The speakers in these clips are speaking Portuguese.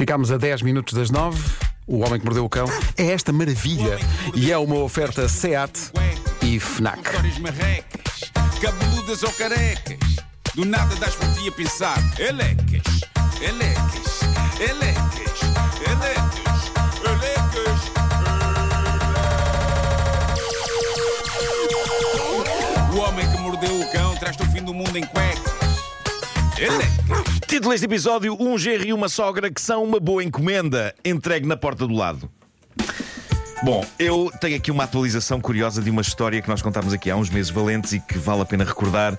Ficámos a 10 minutos das 9. O Homem que Mordeu o Cão é esta maravilha e é uma oferta SEAT e FNAC. Histórias marrecas, cabeludas ou carecas, do nada das por ti a pensar. Elecas, elecas, elecas, elecas, elecas. O Homem que Mordeu o Cão traz-te o fim do mundo em cuecas. Elecas. Título deste episódio: um genro e uma sogra que são uma boa encomenda, entregue na porta do lado. Bom, eu tenho aqui uma atualização curiosa de uma história que nós contámos aqui há uns meses valentes e que vale a pena recordar.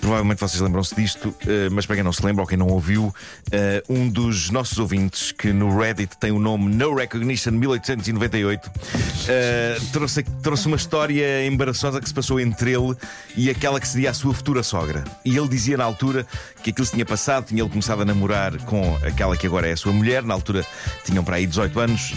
Provavelmente vocês lembram-se disto, mas para quem não se lembra ou quem não ouviu, um dos nossos ouvintes, que no Reddit tem o nome No Recognition 1898, trouxe uma história embaraçosa que se passou entre ele e aquela que seria a sua futura sogra. E ele dizia na altura que aquilo se tinha passado, tinha ele começado a namorar com aquela que agora é a sua mulher. Na altura tinham para aí 18 anos,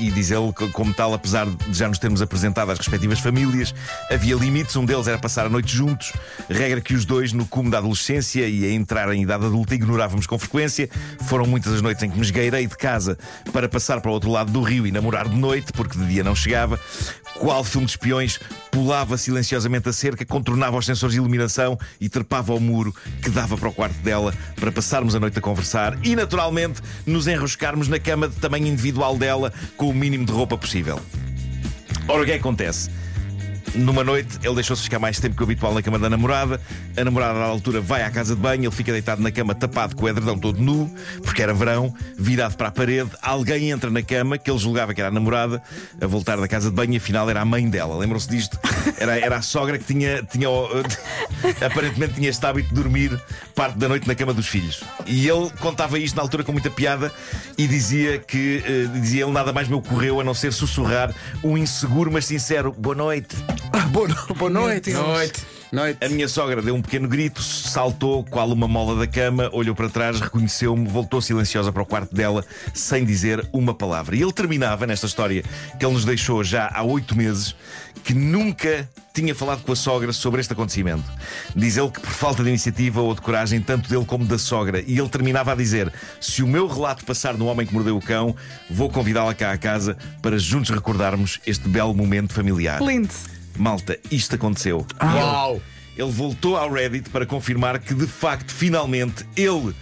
e diz ele, como tal, apesar de já nos termos apresentado às respectivas famílias, havia limites. Um deles era passar a noite juntos, regra que os dois, no cume da adolescência e a entrar em idade adulta, ignorávamos com frequência. Foram muitas as noites em que me esgueirei de casa para passar para o outro lado do rio e namorar de noite, porque de dia não chegava. Qual filme de espiões, pulava silenciosamente a cerca, contornava os sensores de iluminação e trepava ao muro que dava para o quarto dela, para passarmos a noite a conversar e, naturalmente, nos enroscarmos na cama de tamanho individual dela, com o mínimo de roupa possível. Ora, o que é que acontece? Numa noite, ele deixou-se ficar mais tempo que o habitual na cama da namorada. A namorada, à altura, vai à casa de banho. Ele fica deitado na cama, tapado com o edredão todo nu, porque era verão, virado para a parede. Alguém entra na cama, que ele julgava que era a namorada, a voltar da casa de banho, e afinal era a mãe dela. Lembram-se disto? Era a sogra que tinha aparentemente tinha este hábito de dormir parte da noite na cama dos filhos. E ele contava isto na altura com muita piada e dizia que, dizia ele, nada mais me ocorreu a não ser sussurrar um inseguro mas sincero boa noite. Boa noite. Noite. A minha sogra deu um pequeno grito, saltou qual uma mola da cama, olhou para trás, reconheceu-me, voltou silenciosa para o quarto dela, sem dizer uma palavra. E ele terminava, nesta história que ele nos deixou já há 8 meses, que nunca tinha falado com a sogra sobre este acontecimento. Diz ele que por falta de iniciativa ou de coragem, tanto dele como da sogra. E ele terminava a dizer: se o meu relato passar no Homem que Mordeu o Cão, vou convidá-la cá à casa para juntos recordarmos este belo momento familiar. Lindo. Malta, isto aconteceu. Uau. Ele voltou ao Reddit para confirmar que, de facto, finalmente, ele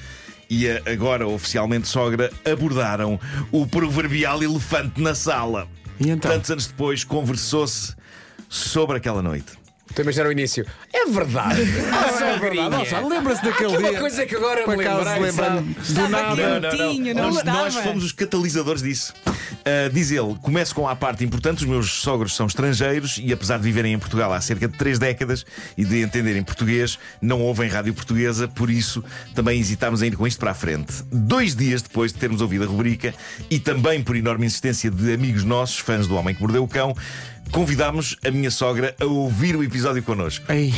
e a agora oficialmente sogra abordaram o proverbial elefante na sala. E então? Tantos anos depois, conversou-se sobre aquela noite. Estou a imaginar o início. É verdade. É verdade. Nossa, lembra-se daquele dia. Uma coisa que agora me lembrei. Do nada. Nós fomos os catalisadores disso. Diz ele, começo com a parte importante. Os meus sogros são estrangeiros e, apesar de viverem em Portugal há cerca de 3 décadas e de entenderem português, não ouvem rádio portuguesa. Por isso, também hesitámos em ir com isto para a frente. 2 dias depois de termos ouvido a rubrica, e também por enorme insistência de amigos nossos, fãs do Homem que Mordeu o Cão, convidámos a minha sogra a ouvir o episódio connosco. Ei.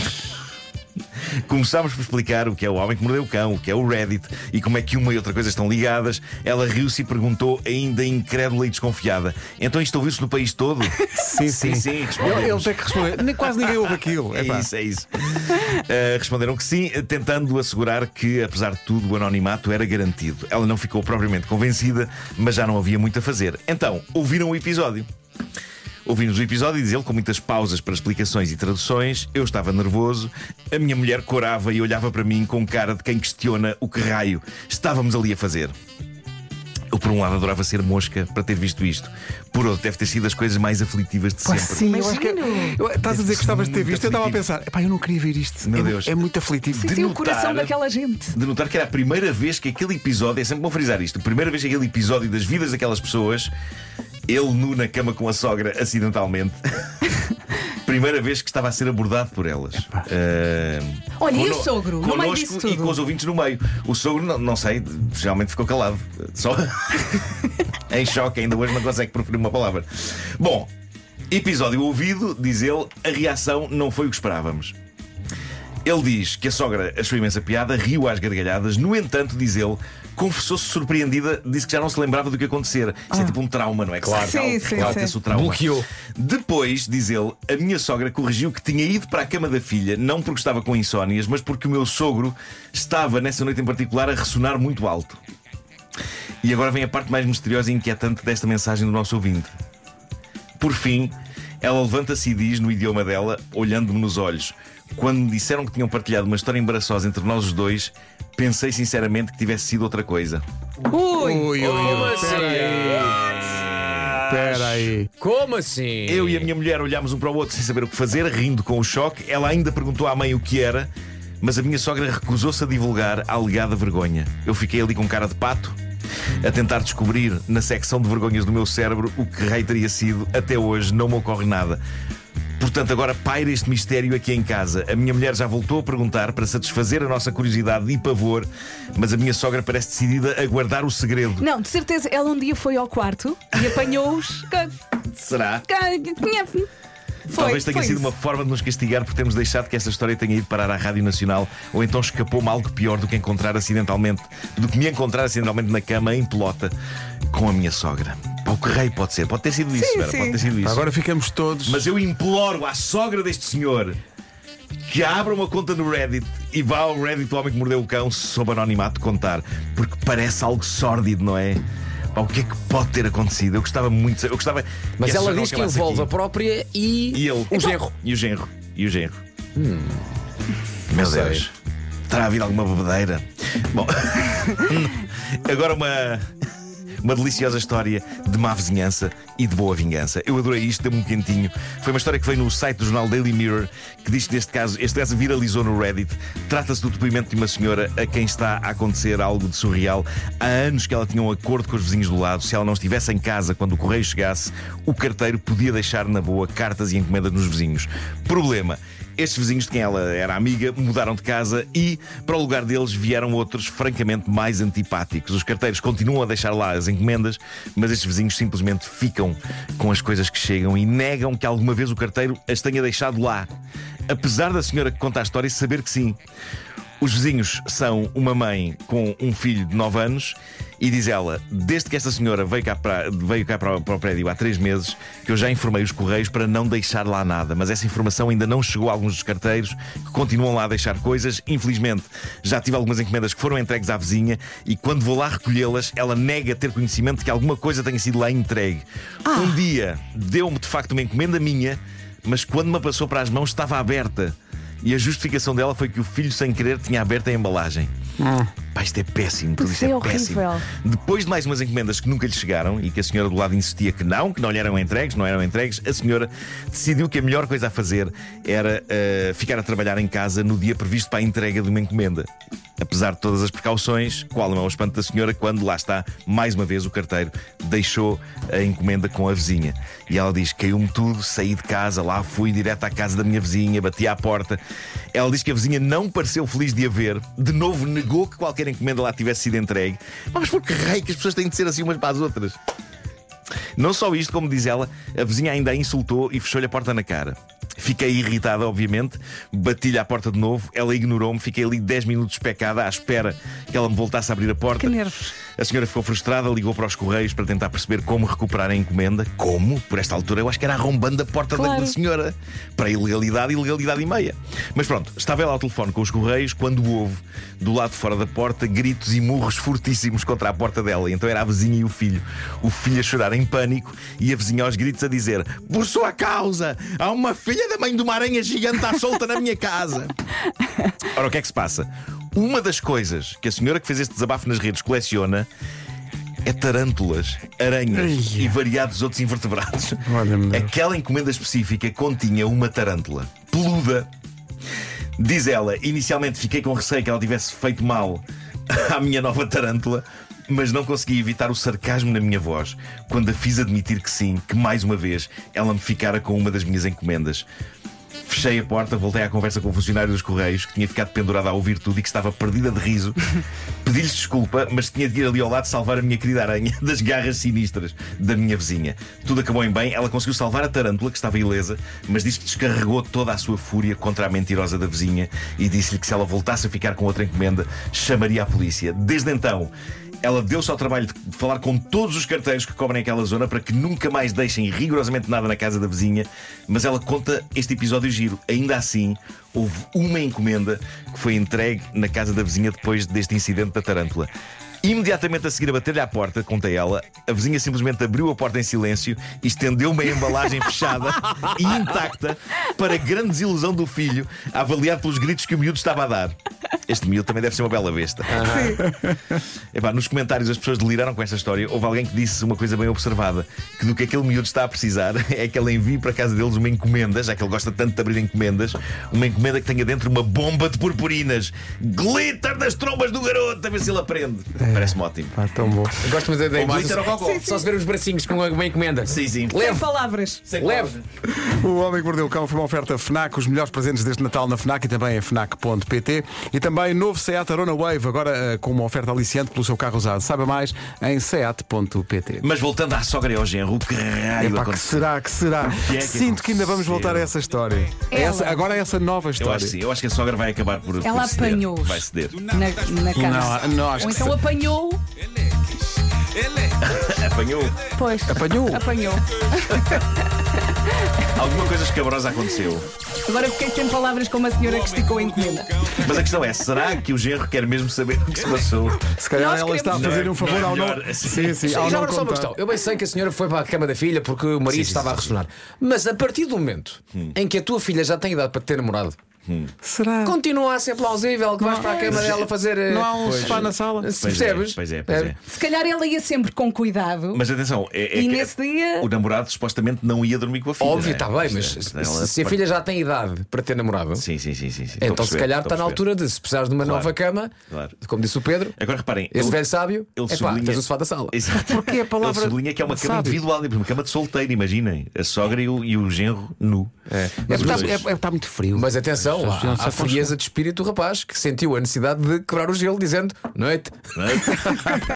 Começámos por explicar o que é o Homem que Mordeu o Cão, o que é o Reddit e como é que uma e outra coisa estão ligadas. Ela riu-se e perguntou, ainda incrédula e desconfiada: então isto ouviu-se no país todo? Sim, respondemos. Ele tem que responder. Quase ninguém ouve aquilo. É isso. Responderam que sim, tentando assegurar que, apesar de tudo, o anonimato era garantido. Ela não ficou propriamente convencida, mas já não havia muito a fazer. Então, ouviram o episódio. Ouvimos o episódio, e diz ele, com muitas pausas para explicações e traduções. Eu estava nervoso. A minha mulher corava e olhava para mim com cara de quem questiona o que raio estávamos ali a fazer. Eu, por um lado, adorava ser mosca para ter visto isto. Por outro, deve ter sido as coisas mais aflitivas de sempre. Sim, mas eu acho que estás a dizer que gostavas de ter visto. Aflitivo. Eu estava a pensar, eu não queria ver isto. Meu Deus. É muito aflitivo. Sim, o coração daquela gente. De notar que era a primeira vez que aquele episódio, é sempre bom frisar isto, a primeira vez que aquele episódio das vidas daquelas pessoas, ele nu na cama com a sogra, acidentalmente. Primeira vez que estava a ser abordado por elas. Olha, e o sogro? Connosco, no meio disso tudo, e com os ouvintes no meio. O sogro, não sei, geralmente ficou calado. Só em choque, ainda hoje não consegue proferir uma palavra. Bom, episódio ouvido, diz ele, a reação não foi o que esperávamos. Ele diz que a sogra achou imensa piada, riu às gargalhadas. No entanto, diz ele, confessou-se surpreendida, disse que já não se lembrava do que acontecera. Isso é tipo um trauma, não é? Claro, sim. Tem-se o trauma. Bloqueou. Depois, diz ele, a minha sogra corrigiu que tinha ido para a cama da filha, não porque estava com insónias, mas porque o meu sogro estava, nessa noite em particular, a ressonar muito alto. E agora vem a parte mais misteriosa e inquietante desta mensagem do nosso ouvinte. Por fim, ela levanta-se e diz, no idioma dela, olhando-me nos olhos: quando me disseram que tinham partilhado uma história embaraçosa entre nós os dois, pensei sinceramente que tivesse sido outra coisa. Espera aí. Como assim? Eu e a minha mulher olhámos um para o outro sem saber o que fazer, rindo com o choque. Ela ainda perguntou à mãe o que era, mas a minha sogra recusou-se a divulgar a alegada vergonha. Eu fiquei ali com cara de pato, a tentar descobrir na secção de vergonhas do meu cérebro o que raio teria sido. Até hoje não me ocorre nada. Portanto, agora paira este mistério aqui em casa. A minha mulher já voltou a perguntar para satisfazer a nossa curiosidade e pavor, mas a minha sogra parece decidida a guardar o segredo. Não, de certeza, ela um dia foi ao quarto e apanhou-os. Será? Talvez tenha sido uma forma de nos castigar por termos deixado que esta história tenha ido parar à Rádio Nacional. Ou então escapou-me algo pior do que me encontrar acidentalmente na cama em pelota com a minha sogra. O que rei pode ser? Pode ter sido isso, Vera, pode ter sido isso. Agora ficamos todos. Mas eu imploro à sogra deste senhor que abra uma conta no Reddit e vá ao Reddit O Homem que Mordeu o Cão sob anonimato contar, porque parece algo sórdido, não é? O que é que pode ter acontecido? Eu gostava muito. Mas ela diz que envolve a própria e ele. O genro. Meu Deus. Terá havido alguma bebedeira? Bom, agora uma deliciosa história de má vizinhança e de boa vingança. Eu adorei isto, deu-me um quentinho. Foi uma história que veio no site do jornal Daily Mirror, que diz que este caso viralizou no Reddit. Trata-se do depoimento de uma senhora a quem está a acontecer algo de surreal. Há anos que ela tinha um acordo com os vizinhos do lado. Se ela não estivesse em casa quando o correio chegasse, o carteiro podia deixar na boa cartas e encomendas nos vizinhos. Problema: estes vizinhos de quem ela era amiga mudaram de casa e, para o lugar deles, vieram outros francamente mais antipáticos. Os carteiros continuam a deixar lá as encomendas, mas estes vizinhos simplesmente ficam com as coisas que chegam e negam que alguma vez o carteiro as tenha deixado lá, apesar da senhora que conta a história saber que sim. Os vizinhos são uma mãe com um filho de 9 anos e, diz ela, desde que esta senhora veio cá para o prédio há 3 meses, que eu já informei os correios para não deixar lá nada, mas essa informação ainda não chegou a alguns dos carteiros, que continuam lá a deixar coisas. Infelizmente, já tive algumas encomendas que foram entregues à vizinha e, quando vou lá recolhê-las, ela nega ter conhecimento de que alguma coisa tenha sido lá entregue. Um dia deu-me, de facto, uma encomenda minha, mas quando me passou para as mãos estava aberta. E a justificação dela foi que o filho, sem querer, tinha aberto a embalagem. Pá, isto é péssimo, tudo isto é péssimo. Depois de mais umas encomendas que nunca lhe chegaram e que a senhora do lado insistia que não lhe eram entregues, a senhora decidiu que a melhor coisa a fazer era ficar a trabalhar em casa no dia previsto para a entrega de uma encomenda. Apesar de todas as precauções, qual não é o espanto da senhora quando, lá está, mais uma vez o carteiro deixou a encomenda com a vizinha. E ela diz: caiu-me tudo, saí de casa, lá fui direto à casa da minha vizinha, bati à porta. Ela diz que a vizinha não pareceu feliz de a ver, de novo negou que qualquer encomenda lá tivesse sido entregue. Mas por que raio que as pessoas têm de ser assim umas para as outras? Não só isto, como diz ela, a vizinha ainda a insultou e fechou-lhe a porta na cara. Fiquei irritada, obviamente, bati-lhe à porta de novo, ela ignorou-me, fiquei ali 10 minutos pecada à espera que ela me voltasse a abrir a porta. Que nervos. A senhora ficou frustrada, ligou para os correios para tentar perceber como recuperar a encomenda. Como? Por esta altura eu acho que era arrombando a porta da senhora. Para ilegalidade e meia. Mas pronto, estava ela ao telefone com os correios quando houve, do lado de fora da porta, gritos e murros fortíssimos contra a porta dela. Então era a vizinha e o filho. O filho a chorar em pânico e a vizinha aos gritos a dizer: por sua causa, há uma filha da mãe de uma aranha gigante à solta na minha casa. Ora, o que é que se passa? Uma das coisas que a senhora que fez este desabafo nas redes coleciona é tarântulas, aranhas e variados outros invertebrados. Aquela encomenda específica continha uma tarântula peluda. Diz ela: inicialmente fiquei com receio que ela tivesse feito mal à minha nova tarântula, mas não consegui evitar o sarcasmo na minha voz quando a fiz admitir que sim, que mais uma vez ela me ficara com uma das minhas encomendas. Fechei a porta, voltei à conversa com o funcionário dos Correios, que tinha ficado pendurada a ouvir tudo e que estava perdida de riso. Pedi-lhes desculpa, mas tinha de ir ali ao lado salvar a minha querida aranha das garras sinistras da minha vizinha. Tudo acabou em bem, ela conseguiu salvar a tarântula, que estava ilesa, mas disse que descarregou toda a sua fúria contra a mentirosa da vizinha e disse-lhe que se ela voltasse a ficar com outra encomenda, chamaria a polícia. Desde então, ela deu-se ao trabalho de falar com todos os carteiros que cobrem aquela zona para que nunca mais deixem rigorosamente nada na casa da vizinha. Mas ela conta este episódio giro. Ainda assim, houve uma encomenda que foi entregue na casa da vizinha depois deste incidente da tarântula. Imediatamente a seguir a bater-lhe à porta, contei ela, a vizinha simplesmente abriu a porta em silêncio e estendeu-me a embalagem fechada e intacta, para grande desilusão do filho, avaliado pelos gritos que o miúdo estava a dar. Este miúdo também deve ser uma bela besta. Uhum. Epá, nos comentários as pessoas deliraram com esta história. Houve alguém que disse uma coisa bem observada: que do que aquele miúdo está a precisar é que ela envie para a casa deles uma encomenda, já que ele gosta tanto de abrir encomendas, uma encomenda que tenha dentro uma bomba de purpurinas, glitter das trombas do garoto, a ver se ele aprende. Parece-me ótimo. Ah, tão bom. Eu gosto muito da imagem. Só se ver os bracinhos com uma encomenda. Sim, sim. Leve. Sem palavras. Sem leve. O Homem que Mordeu o Cão foi uma oferta FNAC. Os melhores presentes deste Natal na FNAC e também em FNAC.pt. E também novo SEAT Arona Wave, agora com uma oferta aliciante pelo seu carro usado. Saiba mais em SEAT.pt. Mas voltando à sogra e ao genro, que raio aconteceu? Que será? Que é que sinto que ainda vamos voltar a essa história. Agora é essa nova história. Eu acho que a sogra vai acabar por ceder. Ela apanhou. Vai ceder. Na casa. Ou então apanhou. Apanhou? Pois. Apanhou. Alguma coisa escabrosa aconteceu. Agora fiquei sem palavras com uma senhora que esticou a encomenda. Mas a questão é, será que o genro quer mesmo saber o que se passou? Se calhar nós ela está a fazer um favor ao não. Sim, ao não contar. Eu bem sei que a senhora foi para a cama da filha porque o marido estava a ressonar. Mas a partir do momento em que a tua filha já tem idade para ter namorado, será? Continua a ser plausível que vais para a cama dela fazer. Não há um sofá na sala. Percebes? Pois é. Se calhar ela ia sempre com cuidado. Mas atenção, e nesse dia o namorado supostamente não ia dormir com a filha. Óbvio, está bem, mas se a filha já tem idade para ter namorado, sim. Então se calhar está na altura de, se precisares de uma nova cama, como disse o Pedro. Agora reparem, esse velho sábio, tens o sofá da sala. Exato. Porque a palavra sublinha que é uma cama individual, uma cama de solteiro, imaginem. A sogra e o genro nu. Está muito frio. Mas atenção, a frieza de espírito do rapaz, que sentiu a necessidade de quebrar o gelo dizendo noite.